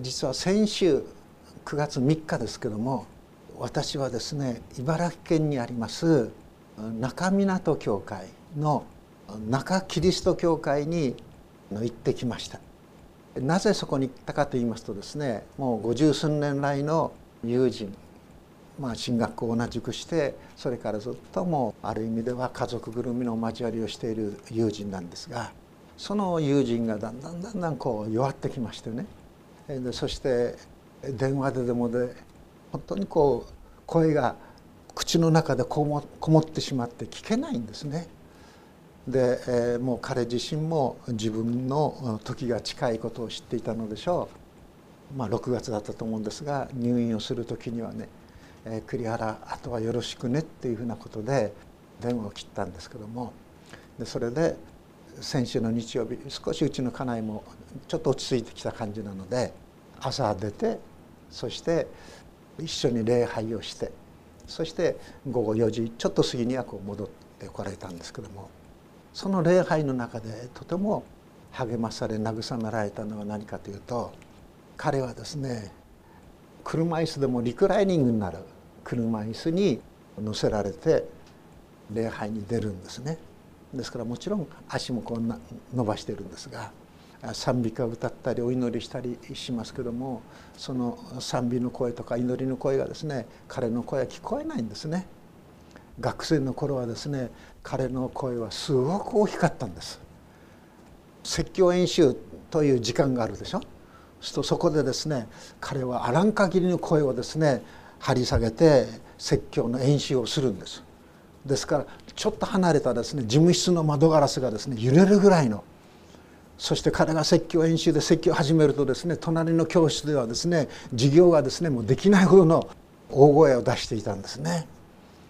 実は先週9月3日ですけども、私はですね、茨城県にあります中港教会の中キリスト教会に行ってきました。なぜそこに行ったかと言いますとですね、もう50数年来の友人、進学を同じくして、それからずっともうある意味では家族ぐるみの交わりをしている友人なんですが、その友人がだんだんこう弱ってきましてね、でそして電話ででもで本当にこう声が口の中でこもってしまって聞けないんですね。で、もう彼自身も自分の時が近いことを知っていたのでしょう。6月だったと思うんですが、入院をする時にはね、栗原あとはよろしくねっていうふうなことで電話を切ったんですけども、でそれで先週の日曜日、少しうちの家内もちょっと落ち着いてきた感じなので、朝出て、そして一緒に礼拝をして、そして午後4時ちょっと過ぎにはこう戻ってこられたんですけども、その礼拝の中でとても励まされ慰められたのは何かというと、彼はですね、車椅子でもリクライニングになる車椅子に乗せられて礼拝に出るんですね。ですからもちろん足もこんな伸ばしているんですが、賛美歌を歌ったりお祈りしたりしますけども、その賛美の声とか祈りの声がですね、彼の声は聞こえないんですね。学生の頃はですね、彼の声はすごく大きかったんです。説教演習という時間があるでしょ。そこでですね、彼はあらん限りの声をですね、張り下げて説教の演習をするんです。ですからちょっと離れたですね、事務室の窓ガラスがですね、揺れるぐらいの、そして彼が説教演習で説教を始めるとですね、隣の教室ではですね、授業がですね、もうできないほどの大声を出していたんですね。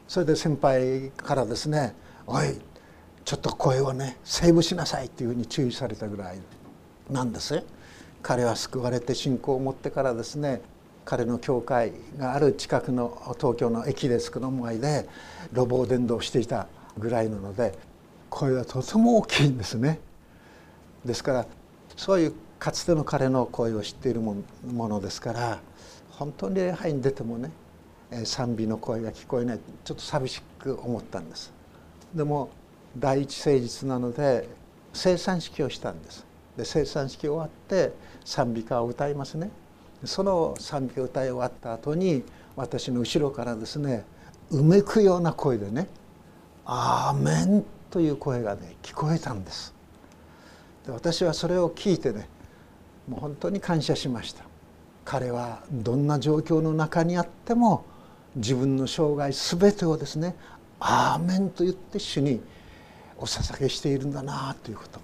それで先輩からですね、おいちょっと声をね、セーブしなさいっていうふうに注意されたぐらいなんです。彼は救われて信仰を持ってからですね、彼の教会がある近くの東京の駅ですけども、前で路傍伝道をしていたぐらいなので、声はとても大きいんですね。ですからそういうかつての彼の声を知っているものですから、本当に礼拝に出てもね、賛美の声が聞こえない、ちょっと寂しく思ったんです。でも第一聖日なので聖餐式をしたんです。で聖餐式終わって賛美歌を歌いますね。その賛美を歌い終わった後に、私の後ろからですね、うめくような声でね、アーメンという声がね、聞こえたんです。で私はそれを聞いてね、もう本当に感謝しました。彼はどんな状況の中にあっても、自分の生涯すべてをですね、アーメンと言って主にお捧げしているんだなということ。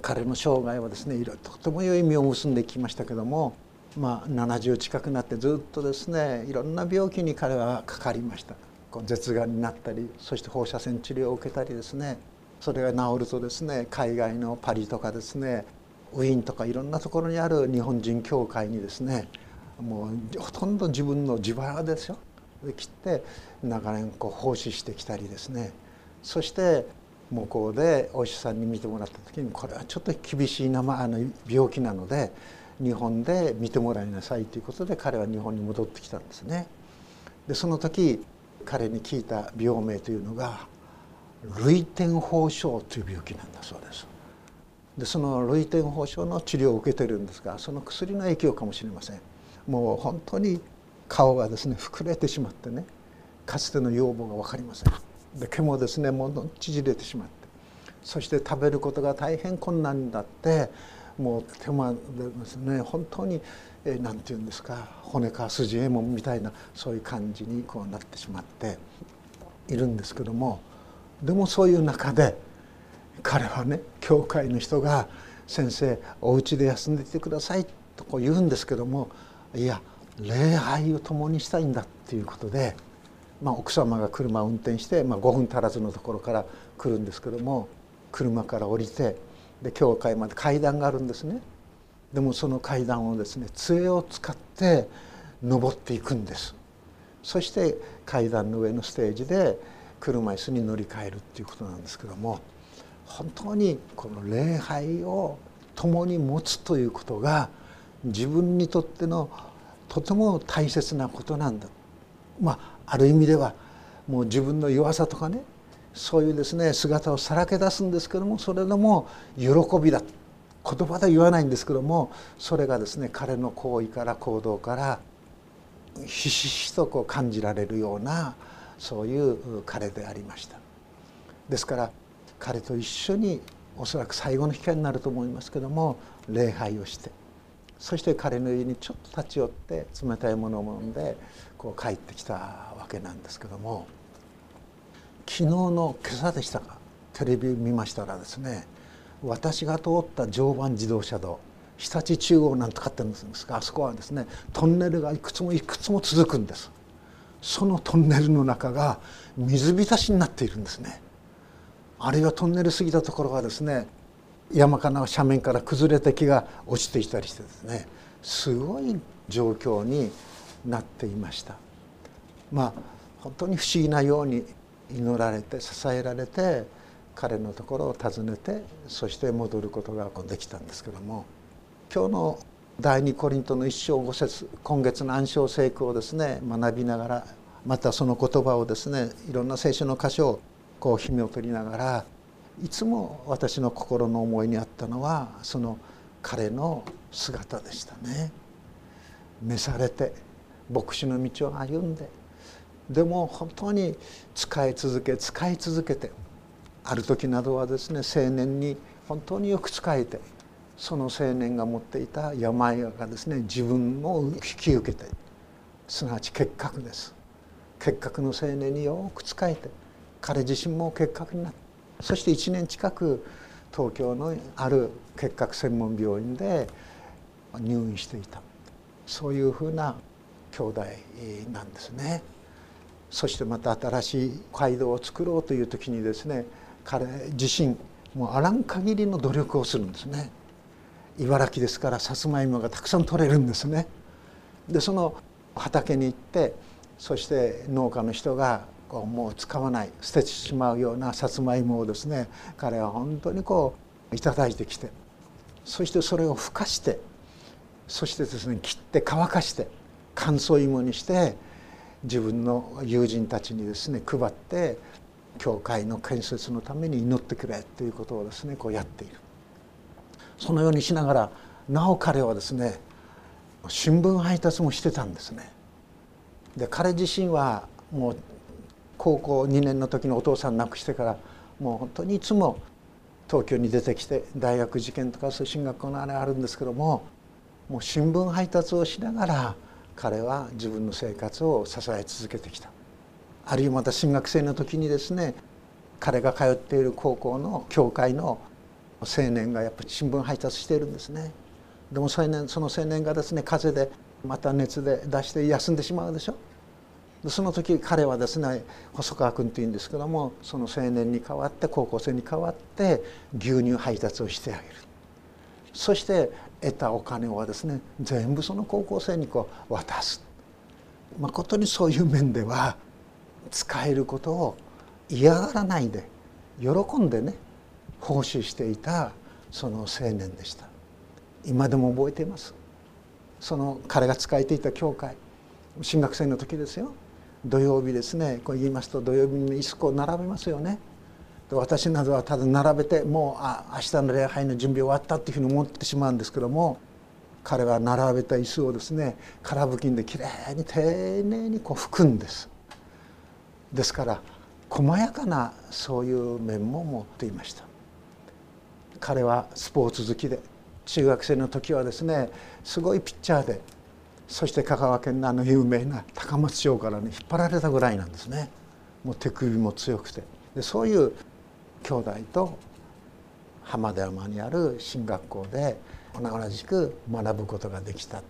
彼の生涯はですね、とても良い意味を結んできましたけども、70近くなってずっとですね、いろんな病気に彼はかかりました。舌がんになったり、そして放射線治療を受けたりですね、それが治るとですね、海外のパリとかですね、ウィーンとかいろんなところにある日本人教会にですね、もうほとんど自分の自腹ですよで切って長年こう奉仕してきたりですね、そして向こうでお医者さんに診てもらった時に、これはちょっと厳しい病気なので日本で診てもらいなさいということで、彼は日本に戻ってきたんですね。でその時彼に聞いた病名というのが涙点疱症という病気なんだそうです。でその涙点疱症の治療を受けてるんですが、その薬の影響かもしれません。もう本当に顔がですね、膨れてしまってね、かつての容貌が分かりません。で毛もですね、もう縮れてしまって、そして食べることが大変困難になって、もう手間でですね、本当に何て言うんですか、骨か筋えもんみたいな、そういう感じにこうなってしまっているんですけども、でもそういう中で彼はね、教会の人が「先生お家で休んでいてください」とこう言うんですけども、いや礼拝を共にしたいんだっていうことで、奥様が車を運転して、5分足らずのところから来るんですけども、車から降りて、で教会まで階段があるんですね。でもその階段をですね、杖を使って登っていくんです。そして階段の上のステージで車椅子に乗り換えるっていうことなんですけども、本当にこの礼拝を共に持つということが自分にとってのとても大切なことなんだ。まあある意味ではもう自分の弱さとかね、そういうですね姿をさらけ出すんですけども、それでも喜びだ、言葉では言わないんですけども、それがですね彼の行為から行動からひしひしとこう感じられるような、そういう彼でありました。ですから彼と一緒におそらく最後の機会になると思いますけども、礼拝をして、そして彼の家にちょっと立ち寄って冷たいものを飲んでこう帰ってきたわけなんですけども、昨日の今朝でしたか、テレビ見ましたらですね、私が通った常磐自動車道、日立中央なんて書いてあるんですが、あそこはですねトンネルがいくつも続くんです。そのトンネルの中が水浸しになっているんですね。あるいはトンネル過ぎたところがですね、山かな斜面から崩れて木が落ちてきたりしてですね、すごい状況になっていました。まあ本当に不思議なように祈られて支えられて、彼のところを訪ねて、そして戻ることができたんですけども、今日の第2コリントの1章5節、今月の暗唱聖句をですね学びながら、またその言葉をですねいろんな聖書の箇所をこう紐を取りながら、いつも私の心の思いにあったのはその彼の姿でしたね。召されて牧師の道を歩んで、でも本当に使い続けて、ある時などはですね青年に本当によく仕えて、その青年が持っていた病がですね自分を引き受けて、すなわち結核です。結核の青年によく仕えて、彼自身も結核になって、そして1年近く東京のある結核専門病院で入院していた、そういうふうな兄弟なんですね。そしてまた新しい街道を作ろうという時にですね、彼自身もうあらん限りの努力をするんですね。茨城ですからさつまいもがたくさん取れるんですね。でその畑に行って、そして農家の人がこうもう使わない、捨ててしまうようなさつまいもをですね彼は本当にこういただいてきて、そしてそれをふかして、そしてですね切って乾かして乾燥芋にして、自分の友人たちにですね配って、教会の建設のために祈ってくれということをですねこうやっている。そのようにしながら、なお彼はですね新聞配達もしてたんですね。で彼自身はもう高校2年の時のお父さん亡くしてから、もう本当にいつも東京に出てきて、大学受験とかそういう進学校のあれあるんですけども、もう新聞配達をしながら彼は自分の生活を支え続けてきた。あるいはまた新学生の時にですね、彼が通っている高校の教会の青年がやっぱり新聞配達しているんですね。でもその青年がですね風邪でまた熱で出して休んでしまうでしょ。その時彼はですね細川君というんですけども、その青年に代わって高校生に代わって牛乳配達をしてあげる。そして得たお金はですね全部その高校生にこう渡す。まことにそういう面では使えることを嫌がらないで喜んでね奉仕していた、その青年でした。今でも覚えています。その彼が仕えていた教会、新学生の時ですよ、土曜日ですね、こう言いますと土曜日に椅子を並べますよね。私などはただ並べて、もう明日の礼拝の準備終わったっていうふうに思ってしまうんですけども、彼は並べた椅子をですね空布巾できれいに丁寧にこう拭くんです。ですから細やかなそういう面も持っていました。彼はスポーツ好きで、中学生の時はですねすごいピッチャーで、そして香川県の有名な高松町からね引っ張られたぐらいなんですね。もう手首も強くて、でそういう兄弟と浜田山にある進学校で同じく学ぶことができた。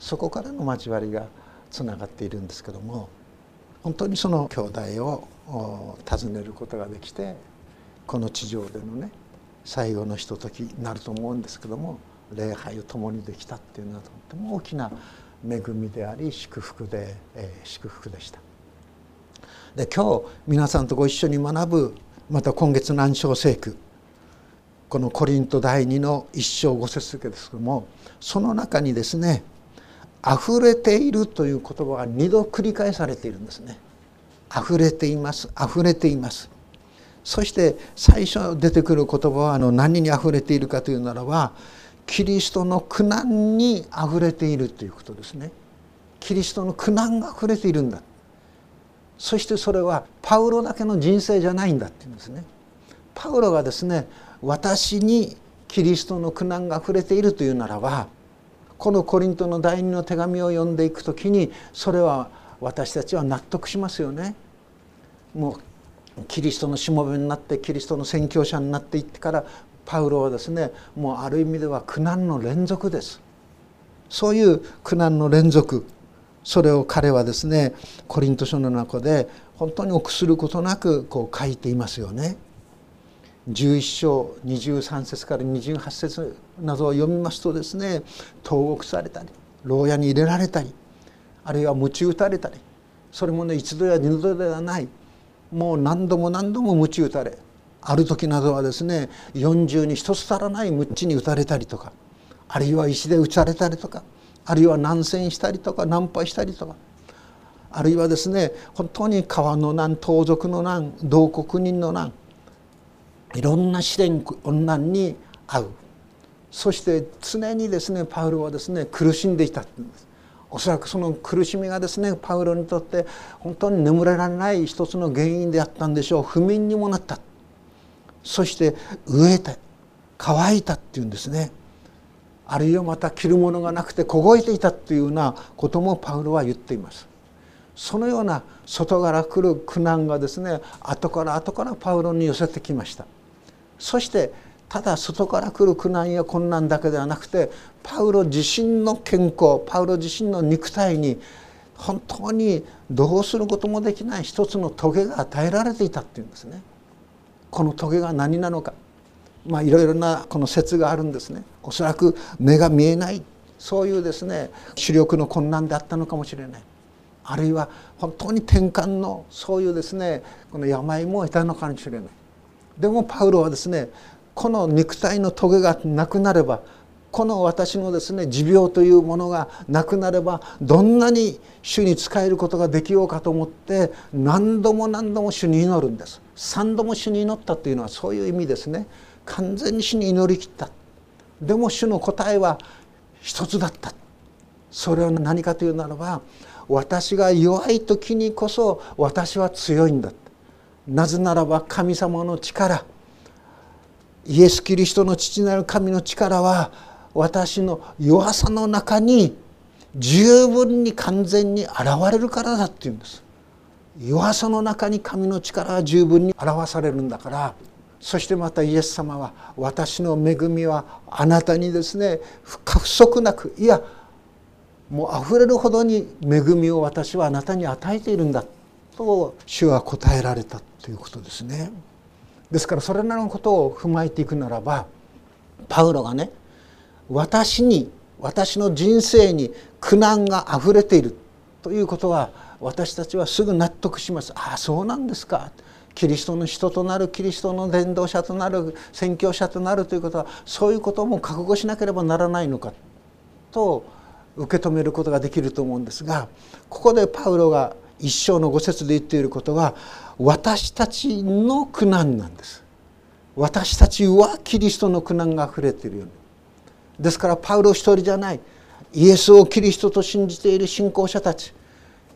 そこからの交わりがつながっているんですけども、本当にその兄弟を訪ねることができて、この地上でのね最後のひとときになると思うんですけども、礼拝を共にできたっていうのはとっても大きな恵みであり祝福でした。で今日皆さんとご一緒に学ぶまた今月の暗唱聖句、このコリント第2の1章5節ですけども、その中にですね「溢れている」という言葉が2度繰り返されているんですね。溢れています、溢れています。そして最初出てくる言葉は何に溢れているかというならば、キリストの苦難に溢れているということですね。キリストの苦難が溢れているんだ。そしてそれはパウロだけの人生じゃないんだって言うんですね。パウロがですね、私にキリストの苦難が溢れているというならば、このコリントの第2の手紙を読んでいくときに、それは私たちは納得しますよね。もうキリストのしもべになって、キリストの宣教者になっていってから、パウロはですね、もうある意味では苦難の連続です。そういう苦難の連続、それを彼はですね、コリント書の中で本当に臆することなくこう書いていますよね。11章23節から28節などを読みますとですね、投獄されたり、牢屋に入れられたり、あるいは鞭打たれたり、それもね、一度や二度ではない、もう何度も何度も鞭打たれ、ある時などはですね、40に一つ足らない鞭に打たれたりとか、あるいは石で打たれたりとか、あるいは難戦したりとか、難破したりとか、あるいはですね、本当に川の難、盗賊の難、同国人の難、いろんな試練困難に遭う。そして常にですね、パウロはですね、苦しんでいたって言うんです。おそらくその苦しみがですね、パウロにとって本当に眠れられない一つの原因であったんでしょう。不眠にもなった、そして飢えた、乾いたっていうんですね。あるいはまた着るものがなくて凍えていたっていうようなこともパウロは言っています。そのような外から来る苦難がですね、後から後からパウロに寄せてきました。そしてただ外から来る苦難や困難だけではなくて、パウロ自身の健康、パウロ自身の肉体に本当にどうすることもできない一つのトゲが与えられていたっていうんですね。このトゲが何なのか、いろいろなこの説があるんですね。おそらく目が見えない、そういうですね、視力の困難であったのかもしれない。あるいは本当に転換の、そういうですね、この病もいたのかもしれない。でもパウロはですね、この肉体のトゲがなくなれば、この私のですね、持病というものがなくなれば、どんなに主に仕えることができようかと思って、何度も何度も主に祈るんです。3度も主に祈ったというのはそういう意味ですね。完全に主に祈りきった。でも主の答えは一つだった。それは何かというならば、私が弱い時にこそ私は強いんだ。なぜならば神様の力、イエス・キリストの父なる神の力は、私の弱さの中に十分に完全に現れるからだっていうんです。弱さの中に神の力が十分に表されるんだから。そしてまたイエス様は、私の恵みはあなたにですね、不足なく、いやもう溢れるほどに恵みを私はあなたに与えているんだと主は答えられたということですね。ですからそれらのことを踏まえていくならば、パウロがね、私の人生に苦難が溢れているということは、私たちはすぐ納得します。ああ、そうなんですか。キリストの人となる、キリストの伝道者となる、宣教者となるということは、そういうことも覚悟しなければならないのかと受け止めることができると思うんですが、ここでパウロが一章の5節で言っていることは、私たちの苦難なんです。私たちはキリストの苦難があふれているように。ですからパウロ一人じゃない。イエスをキリストと信じている信仰者たち、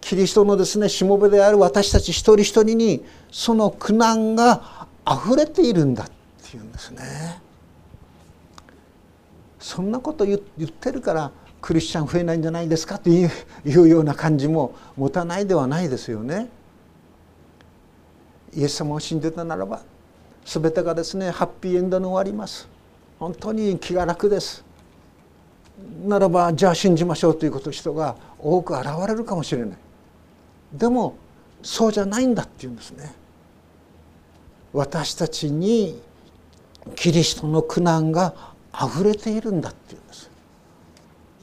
キリストのですね、しもべである私たち一人一人に、その苦難が溢れているんだっていうんですね。そんなこと言ってるからクリスチャン増えないんじゃないですかというような感じも持たないではないですよね。イエス様を信じたならば、全てがですね、ハッピーエンドに終わります。本当に気が楽です。ならばじゃあ信じましょうということ人が多く現れるかもしれない。でもそうじゃないんだっていうんですね。私たちにキリストの苦難が溢れているんだっていうんです。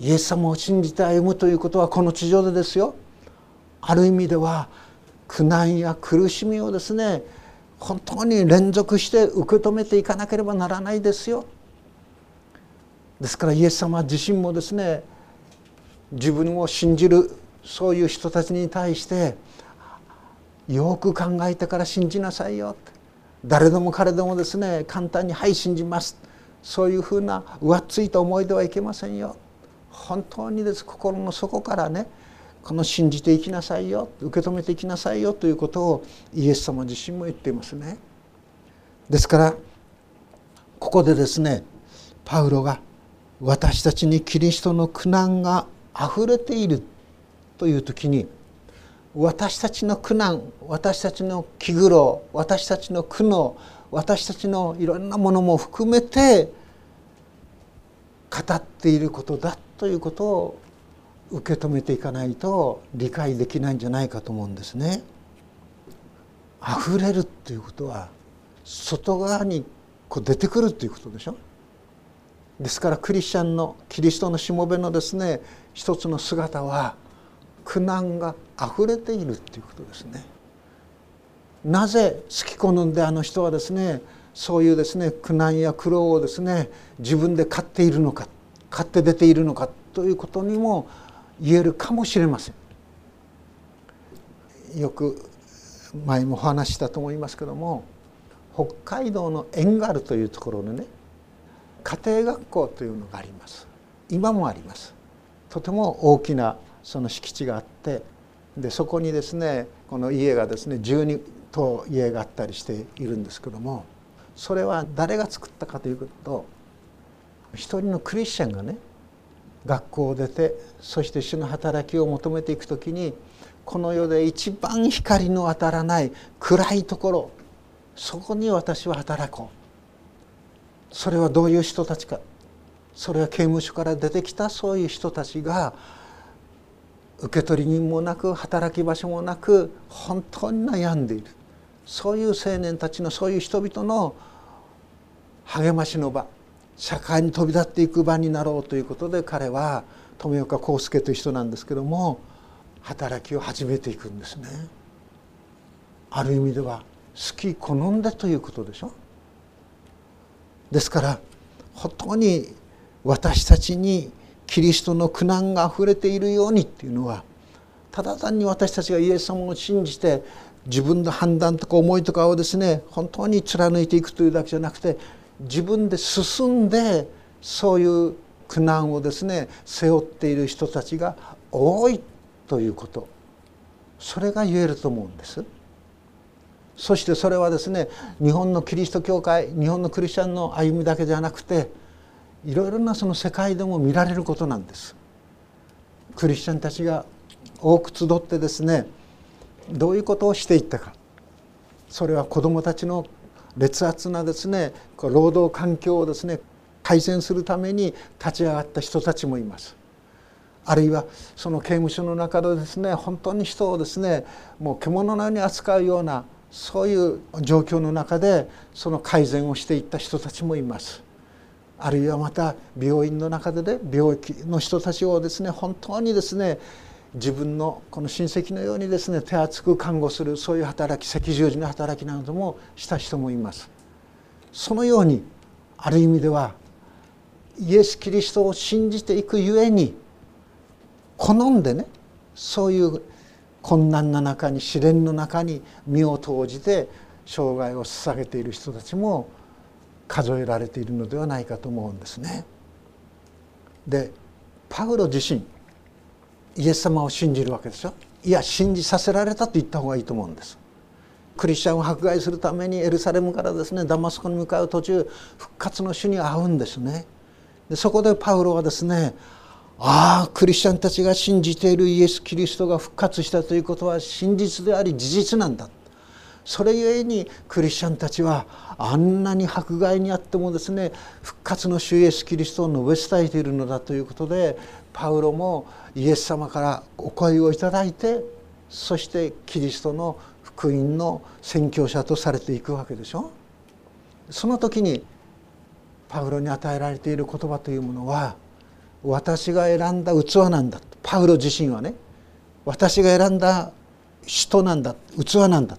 イエス様を信じて歩むということは、この地上でですよ、ある意味では苦難や苦しみをですね、本当に連続して受け止めていかなければならないですよ。ですからイエス様自身もですね、自分を信じるそういう人たちに対してよく考えてから信じなさいよって、誰でも彼でもですね簡単に「はい信じます」そういうふうな浮ついた思いではいけませんよ。本当にです心の底からねこの信じていきなさいよ、受け止めていきなさいよということをイエス様自身も言っていますね。ですからここでですねパウロが私たちにキリストの苦難があふれているという時に、私たちの苦難、私たちの気苦労、私たちの苦悩、私たちのいろんなものも含めて語っていることだということを受け止めていかないと理解できないんじゃないかと思うんですね。溢れるっていうことは外側にこう出てくるっていうことでしょ。ですからキリストのしもべのですね一つの姿は苦難が溢れているっていうことですね。なぜ好き好んであの人はですねそういうですね苦難や苦労をですね自分で買って出ているのかということにも言えるかもしれません。よく前もお話したと思いますけども、北海道の遠軽というところでね家庭学校というのがあります。今もあります。とても大きなその敷地があって、でそこにですねこの家がですね12棟家があったりしているんですけども、それは誰が作ったかというと、一人のクリスチャンがね学校を出てそして主の働きを求めていくときに、この世で一番光の当たらない暗いところ、そこに私は働こう。それはどういう人たちか、それは刑務所から出てきたそういう人たちが受け取り人もなく働き場所もなく本当に悩んでいる、そういう青年たちのそういう人々の励ましの場、社会に飛び立っていく場になろうということで、彼は富岡康介という人なんですけども働きを始めていくんですね。ある意味では好き好んでということでしょ。ですから本当に私たちにキリストの苦難があふれているようにっていうのは、ただ単に私たちがイエス様を信じて自分の判断とか思いとかをですね本当に貫いていくというだけじゃなくて、自分で進んでそういう苦難をですね背負っている人たちが多いということ、それが言えると思うんです。そしてそれはですね日本のキリスト教会、日本のクリスチャンの歩みだけじゃなくて、いろいろなその世界でも見られることなんです。クリスチャンたちが多く集ってですねどういうことをしていったか、それは子どもたちの劣悪なですね労働環境をですね改善するために立ち上がった人たちもいます。あるいはその刑務所の中でですね本当に人をですねもう獣のように扱うようなそういう状況の中でその改善をしていった人たちもいます。あるいはまた病院の中でね病気の人たちをですね本当にですね自分のこの親戚のようにですね手厚く看護する、そういう働き、赤十字の働きなどもした人もいます。そのようにある意味ではイエス・キリストを信じていくゆえに好んでねそういう困難な中に試練の中に身を投じて生涯を捧げている人たちも数えられているのではないかと思うんですね。でパウロ自身イエス様を信じるわけでしょ。いや信じさせられたと言った方がいいと思うんです。クリスチャンを迫害するためにエルサレムからですねダマスコに向かう途中、復活の主に会うんですね。でそこでパウロはですねクリスチャンたちが信じているイエス・キリストが復活したということは真実であり事実なんだ。それゆえにクリスチャンたちはあんなに迫害にあってもですね復活の主イエス・キリストを述べ伝えているのだということで、パウロもイエス様からお声をいただいて、そしてキリストの福音の宣教者とされていくわけでしょ。その時にパウロに与えられている言葉というものは、私が選んだ器なんだと。パウロ自身はね私が選んだ人なんだ、器なんだ。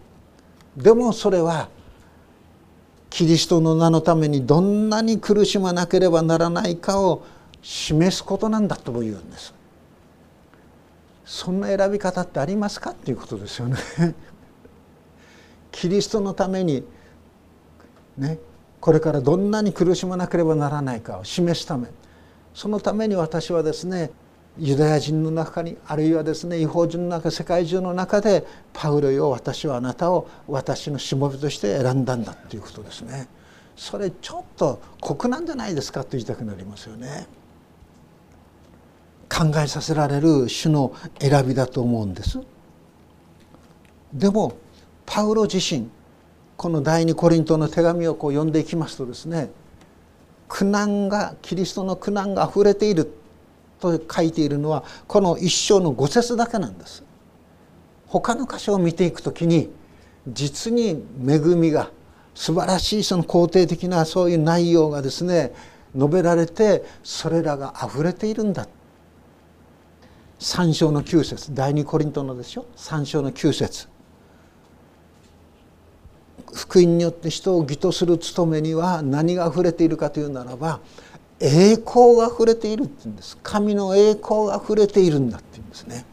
でもそれはキリストの名のためにどんなに苦しまなければならないかを示すことなんだとも言うんです。そんな選び方ってありますかっていうことですよね。キリストのためにね、これからどんなに苦しまなければならないかを示すため、そのために私はですね、ユダヤ人の中に、あるいはですね、異邦人の中、世界中の中でパウロよ、私はあなたを私のしもべとして選んだんだということですね。それちょっと酷なんじゃないですかと言いたくなりますよね。考えさせられる種の選びだと思うんです。でもパウロ自身、この第二コリントの手紙をこう読んでいきますとですね、苦難が、キリストの苦難があふれていると書いているのはこの一章の5節だけなんです。他の箇所を見ていくときに、実に恵みが、素晴らしいその肯定的なそういう内容がですね述べられて、それらがあふれているんだ。3章の9節、第二コリントのですよ、3章の9節。福音によって人を義とする務めには何があふれているかというならば、栄光があふれているって言うんです。神の栄光があふれているんだって言うんですね。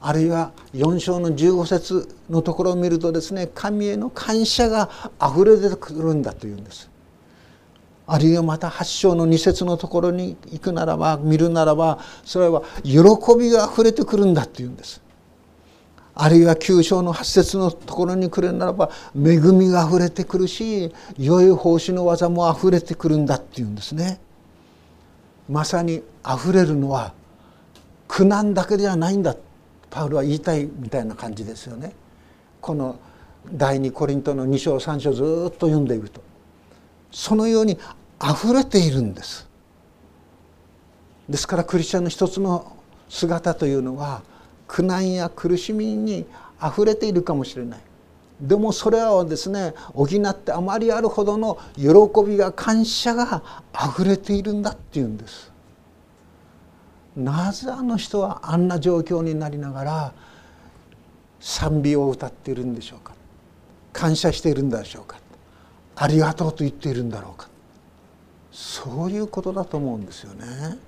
あるいは4章の15節のところを見るとですね、神への感謝があふれてくるんだというんです。あるいはまた8章の2節のところに行くならば、見るならば、それは喜びがあふれてくるんだというんです。あるいは9章の8節のところに来るならば、恵みがあふれてくるし、良い奉仕の技もあふれてくるんだっていうんですね。まさにあふれるのは苦難だけではないんだ、パウロは言いたいみたいな感じですよね。この第二コリントの2章3章ずっと読んでいると、そのようにあふれているんです。ですからクリスチャンの一つの姿というのは、苦難や苦しみにあふれているかもしれない。でもそれらをですね補って余りあるほどの喜びが、感謝があふれているんだっていうんです。なぜあの人はあんな状況になりながら賛美を歌っているんでしょうか、感謝しているんでしょうか、ありがとうと言っているんだろうか、そういうことだと思うんですよね。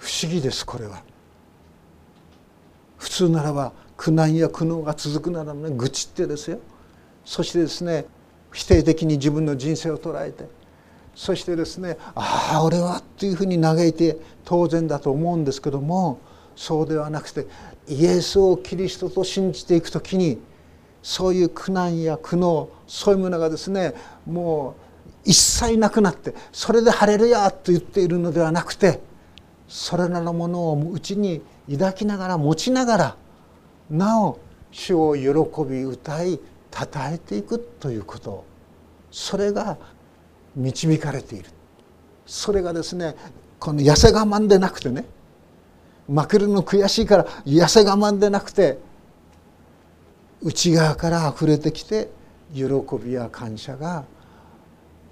不思議です。これは普通ならば、苦難や苦悩が続くならば、ね、愚痴ってですよ、そしてですね否定的に自分の人生を捉えて、そしてですね、ああ俺はっていうふうに嘆いて当然だと思うんですけども、そうではなくて、イエスをキリストと信じていくときに、そういう苦難や苦悩、そういうものがですねもう一切なくなって、それでハレルヤと言っているのではなくて、それらのものをうちに抱きながら、持ちながら、なお主を喜び歌い讃えていくということ、それが導かれている。それがですね、この痩せ我慢でなくてね、負けるの悔しいから痩せ我慢でなくて、内側から溢れてきて喜びや感謝が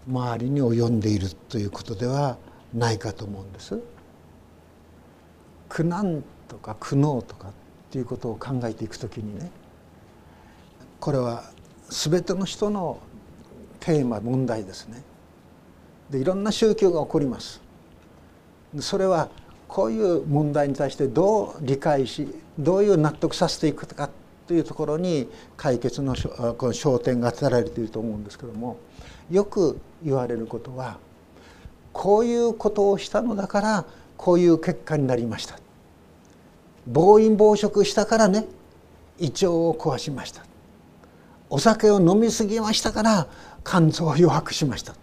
周りに及んでいるということではないかと思うんです。苦難とか苦悩とかっていうことを考えていくときにね、これは全ての人のテーマ、問題ですね。で、いろんな宗教が起こります。それはこういう問題に対してどう理解し、どういう納得させていくかというところに解決の焦点が当てられていると思うんですけども、よく言われることは、こういうことをしたのだからこういう結果になりました、暴飲暴食したからね胃腸を壊しました、お酒を飲み過ぎましたから肝臓を誘惑しました、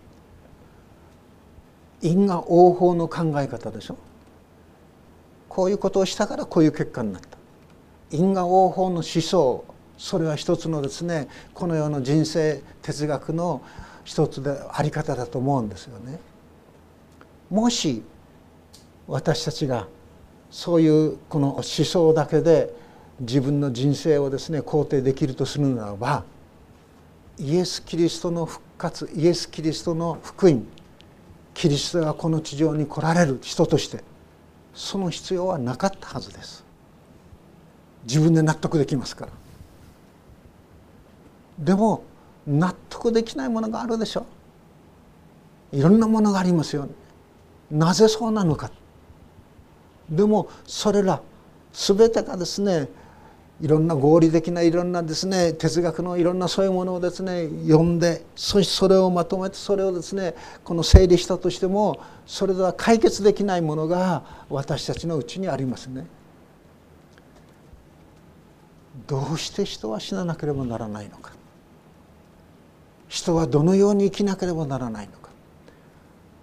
因果応報の考え方でしょ。こういうことをしたからこういう結果になった、因果応報の思想、それは一つのですねこの世の人生哲学の一つであり方だと思うんですよね。もし私たちがそういうこの思想だけで自分の人生をですね肯定できるとするならば、イエス・キリストの復活、イエス・キリストの福音、キリストがこの地上に来られる人として、その必要はなかったはずです。自分で納得できますから。でも納得できないものがあるでしょう。いろんなものがありますよね。なぜそうなのか。でもそれら全てがですね、いろんな合理的ないろんなですね、哲学のいろんなそういうものをですね読んで、そしてそれをまとめてそれをですねこの整理したとしても、それでは解決できないものが私たちのうちにありますね。どうして人は死ななければならないのか。人はどのように生きなければならないのか。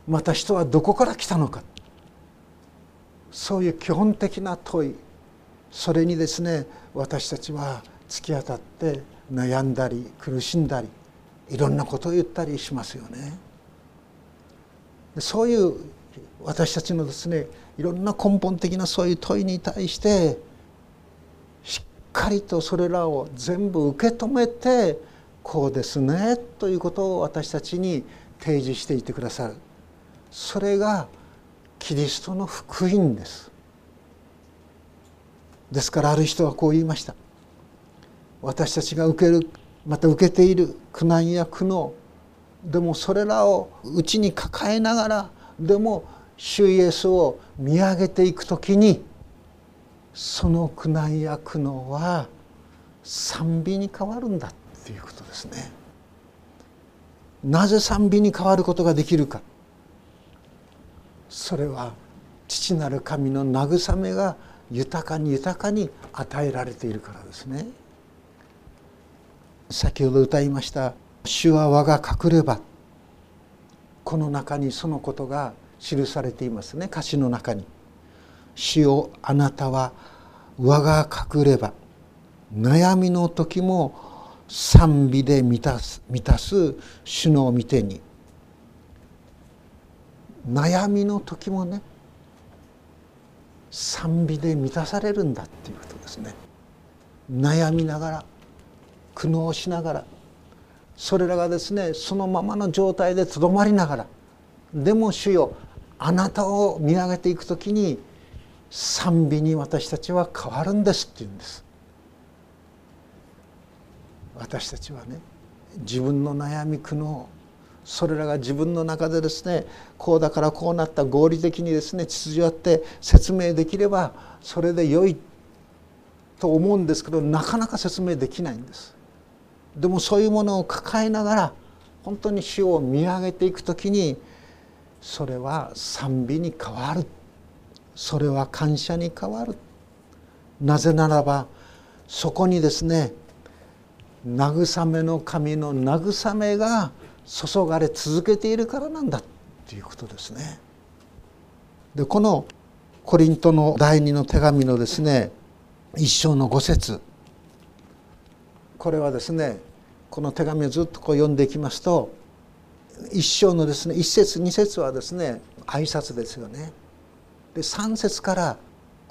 また人はどこから来たのか。そういう基本的な問い、それにですね私たちは突き当たって悩んだり苦しんだりいろんなことを言ったりしますよね。そういう私たちのですねいろんな根本的なそういう問いに対してしっかりとそれらを全部受け止めて、こうですねということを私たちに提示していてくださる。それがキリストの福音です。ですからある人はこう言いました。私たちが受ける、また受けている苦難や苦悩、でもそれらを内に抱えながら、でも主イエスを見上げていくときに、その苦難や苦悩は賛美に変わるんだっていうことですね。なぜ賛美に変わることができるか。それは父なる神の慰めが豊かに豊かに与えられているからですね。先ほど歌いました「主は我が隠れ場」、この中にそのことが記されていますね。歌詞の中に「主よあなたは我が隠れ場、悩みの時も賛美で満たす主の御手に」。悩みの時もね賛美で満たされるんだっていうことですね。悩みながら苦悩しながら、それらがですねそのままの状態でとどまりながら、でも主よあなたを見上げていくときに賛美に私たちは変わるんですっていうんです。私たちはね自分の悩み苦悩、それらが自分の中でですねこうだからこうなった合理的にですね秩序あって説明できればそれで良いと思うんですけど、なかなか説明できないんです。でもそういうものを抱えながら本当に主を見上げていくときに、それは賛美に変わる、それは感謝に変わる。なぜならばそこにですね慰めの神の慰めが注がれ続けているからなんだっていうことですね。でこのコリントの第2の手紙のですね1章の5節、これはですねこの手紙をずっとこう読んでいきますと、1章のですね1節2節はですね挨拶ですよね。で3節から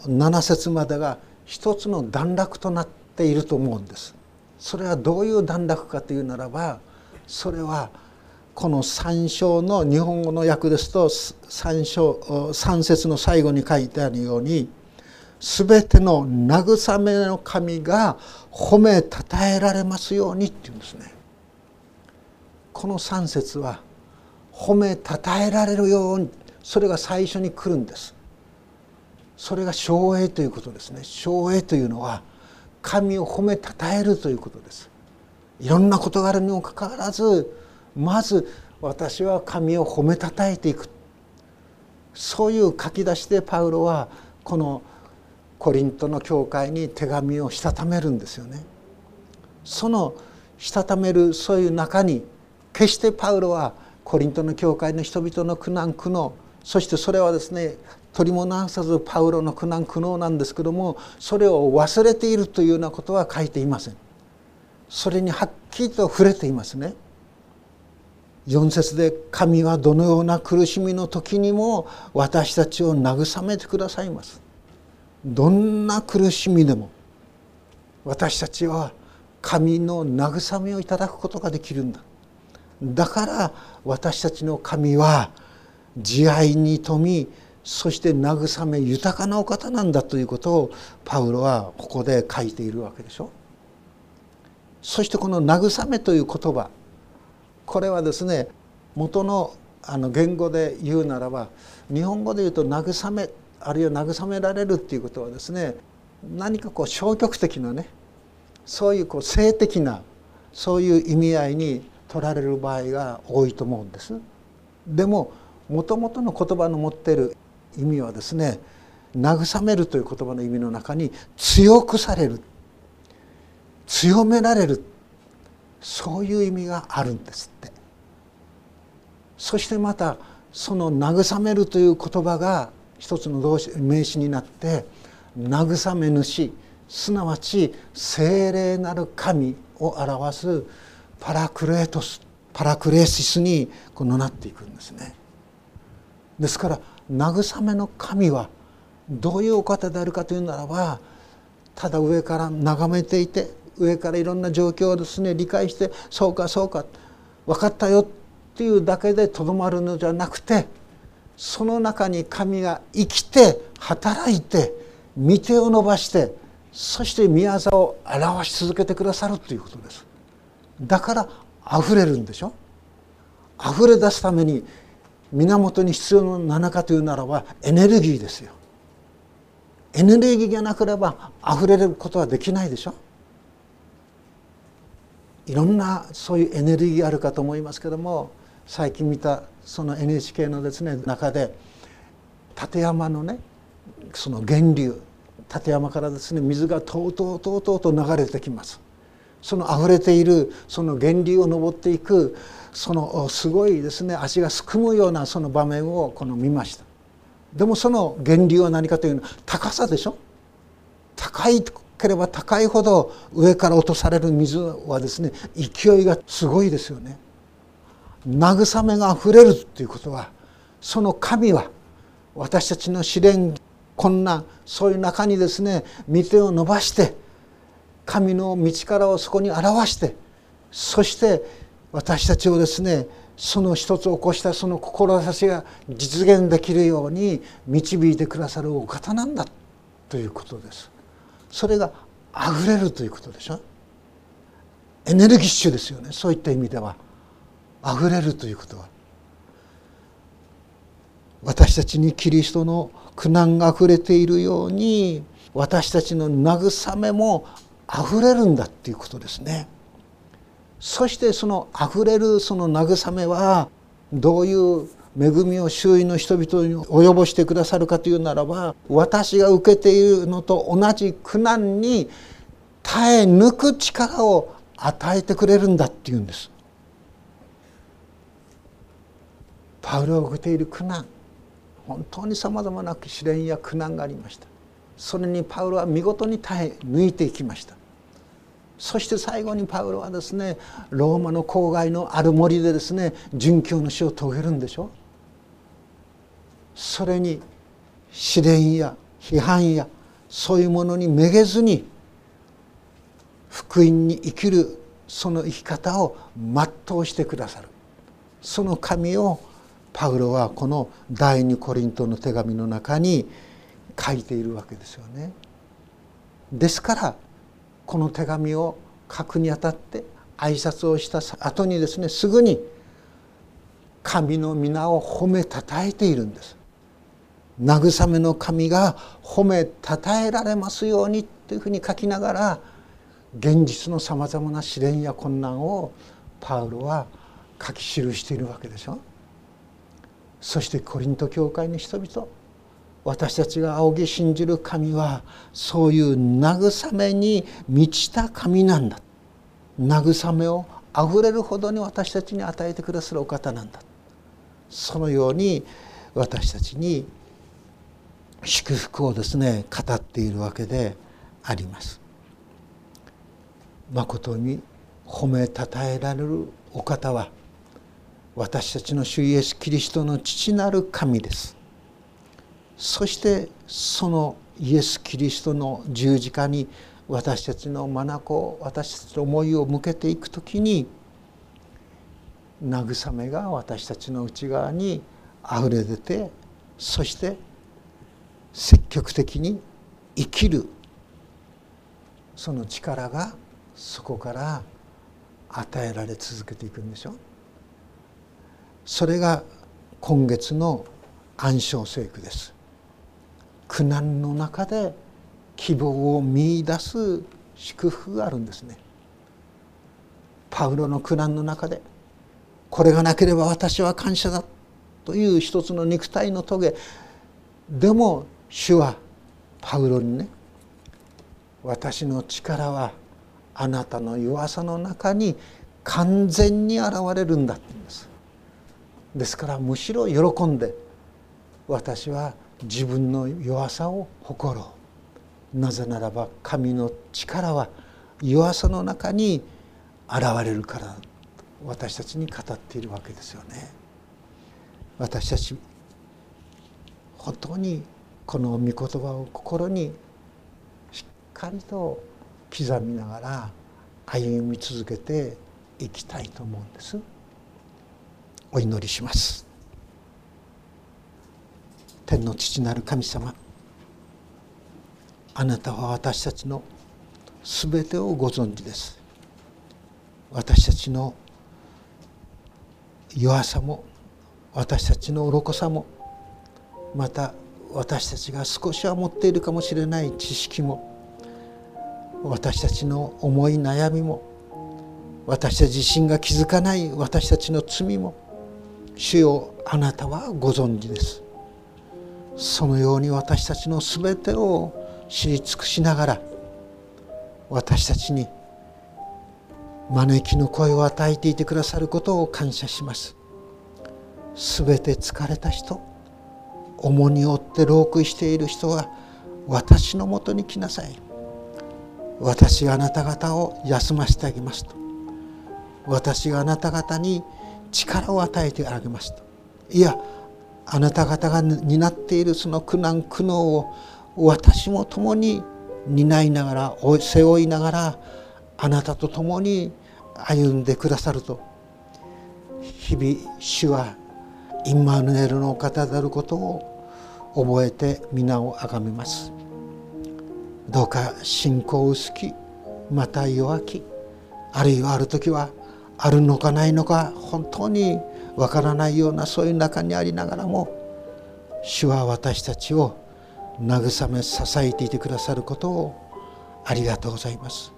7節までが一つの段落となっていると思うんです。それはどういう段落かというならば、それはこの3章の日本語の訳ですと3節の最後に書いてあるように、すべての慰めの神が褒めたたえられますようにっていうんですね。この3節は褒めたたえられるように、それが最初に来るんです。それが称栄ということですね。称栄というのは神を褒めたたえるということです。いろんなことがあるにもかかわらず、まず私は神を褒めたたえていく、そういう書き出しでパウロはこのコリントの教会に手紙をしたためるんですよね。そのしたためるそういう中に、決してパウロはコリントの教会の人々の苦難苦悩、そしてそれはですね取りもなさずパウロの苦難苦悩なんですけども、それを忘れているというようなことは書いていません。それにはっきりと触れていますね。4節で「神はどのような苦しみの時にも私たちを慰めてくださいます」。どんな苦しみでも私たちは神の慰めをいただくことができるんだ。だから私たちの神は慈愛に富み、そして慰め豊かなお方なんだということをパウロはここで書いているわけでしょ。そしてこの「慰め」という言葉、これはですね、元の言語で言うならば、日本語で言うと「慰め」あるいは「慰められる」っていうことはですね、何かこう消極的なね、そういうこう性的なそういう意味合いに取られる場合が多いと思うんです。でももともとの言葉の持っている意味はですね、慰めるという言葉の意味の中に強くされる、強められる、そういう意味があるんですって。そしてまたその慰めるという言葉が一つの名詞になって、慰め主、すなわち聖霊なる神を表すパラクレートス、パラクレーシスにこのなっていくんですね。ですから慰めの神はどういうお方であるかというならば、ただ上から眺めていて、上からいろんな状況をですね理解して、そうかそうか分かったよっていうだけでとどまるのじゃなくて、その中に神が生きて働いて御手を伸ばして、そして御業を表し続けてくださるということです。だから溢れるんでしょ。溢れ出すために源に必要なのかというならば、エネルギーですよ。エネルギーがなければ溢れることはできないでしょ。いろんなそういうエネルギーあるかと思いますけども、最近見たその NHK のですね中で、立山のねその源流、立山からですね水がとうとうとうとうと流れてきます。そのあふれているその源流を登っていく、そのすごいですね足がすくむようなその場面をこの見ました。でもその源流は何かというのは高さでしょ。高いければ高いほど上から落とされる水はですね勢いがすごいですよね。慰めがあふれるということは、その神は私たちの試練、困難、そういう中にですね御手を伸ばして、神の道からをそこに表して、そして私たちをですねその一つ起こしたその志が実現できるように導いてくださるお方なんだということです。それがあふれるということでしょ。エネルギッシュですよね。そういった意味ではあふれるということは、私たちにキリストの苦難があふれているように、私たちの慰めもあふれるんだっていうことですね。そしてそのあふれるその慰めは、どういう恵みを周囲の人々に及ぼしてくださるかというならば、私が受けているのと同じ苦難に耐え抜く力を与えてくれるんだっていうんです。パウロを受けている苦難、本当にさまざまな試練や苦難がありました。それにパウロは見事に耐え抜いていきました。そして最後にパウロはですね、ローマの郊外のある森でですね殉教の死を遂げるんでしょ。それに試練や批判やそういうものにめげずに、福音に生きるその生き方を全うしてくださる、その神をパウロはこの第2コリントの手紙の中に書いているわけですよね。ですからこの手紙を書くにあたって、挨拶をした後にですねすぐに神の皆を褒めたたえているんです。慰めの神が褒めたたえられますようにというふうに書きながら、現実のさまざまな試練や困難をパウロは書き記しているわけでしょ。そしてコリント教会の人々、私たちが仰ぎ信じる神はそういう慰めに満ちた神なんだ、慰めをあふれるほどに私たちに与えてくださるお方なんだ、そのように私たちに祝福をですね語っているわけであります。まことに褒めたたえられるお方は、私たちの主イエスキリストの父なる神です。そしてそのイエスキリストの十字架に私たちの眼を、私たちの思いを向けていくときに、慰めが私たちの内側にあふれ出て、そして積極的に生きるその力がそこから与えられ続けていくんでしょ。それが今月の安省聖句です。苦難の中で希望を見出す祝福があるんですね。パウロの苦難の中で、これがなければ私は感謝だという一つの肉体の棘でも、主はパウロにね、私の力はあなたの弱さの中に完全に現れるんだって言うんです。ですからむしろ喜んで、私は自分の弱さを誇ろう。なぜならば神の力は弱さの中に現れるから、私たちに語っているわけですよね。私たち本当にこの御言葉を心にしっかりと刻みながら歩み続けていきたいと思うんです。お祈りします。天の父なる神様、あなたは私たちのすべてをご存知です。私たちの弱さも、私たちの愚さも、また私たちが少しは持っているかもしれない知識も、私たちの思い悩みも、私たち自身が気づかない私たちの罪も、主よ、あなたはご存知です。そのように私たちのすべてを知り尽くしながら、私たちに招きの声を与えていてくださることを感謝します。すべて疲れた人、重荷を負って労苦している人は、私のもとに来なさい。私があなた方を休ませてあげますと。私があなた方に力を与えてあげますと。いや、あなた方が担っているその苦難苦悩を、私も共に担いながら、背負いながら、あなたと共に歩んでくださると、日々主はインマヌエルのお方であることを覚えて皆をあがめます。どうか信仰薄き、また弱き、あるいはある時はあるのかないのか本当にわからないような、そういう中にありながらも、主は私たちを慰め支えていてくださることをありがとうございます。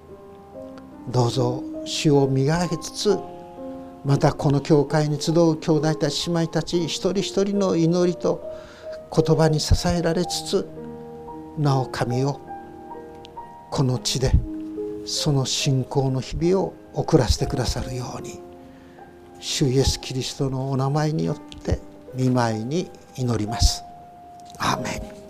どうぞ主を磨きつつ、またこの教会に集う兄弟たち姉妹たち一人一人の祈りと言葉に支えられつつ、なお神をこの地でその信仰の日々を送らせてくださるように、主イエスキリストのお名前によって御前に祈ります。アーメン。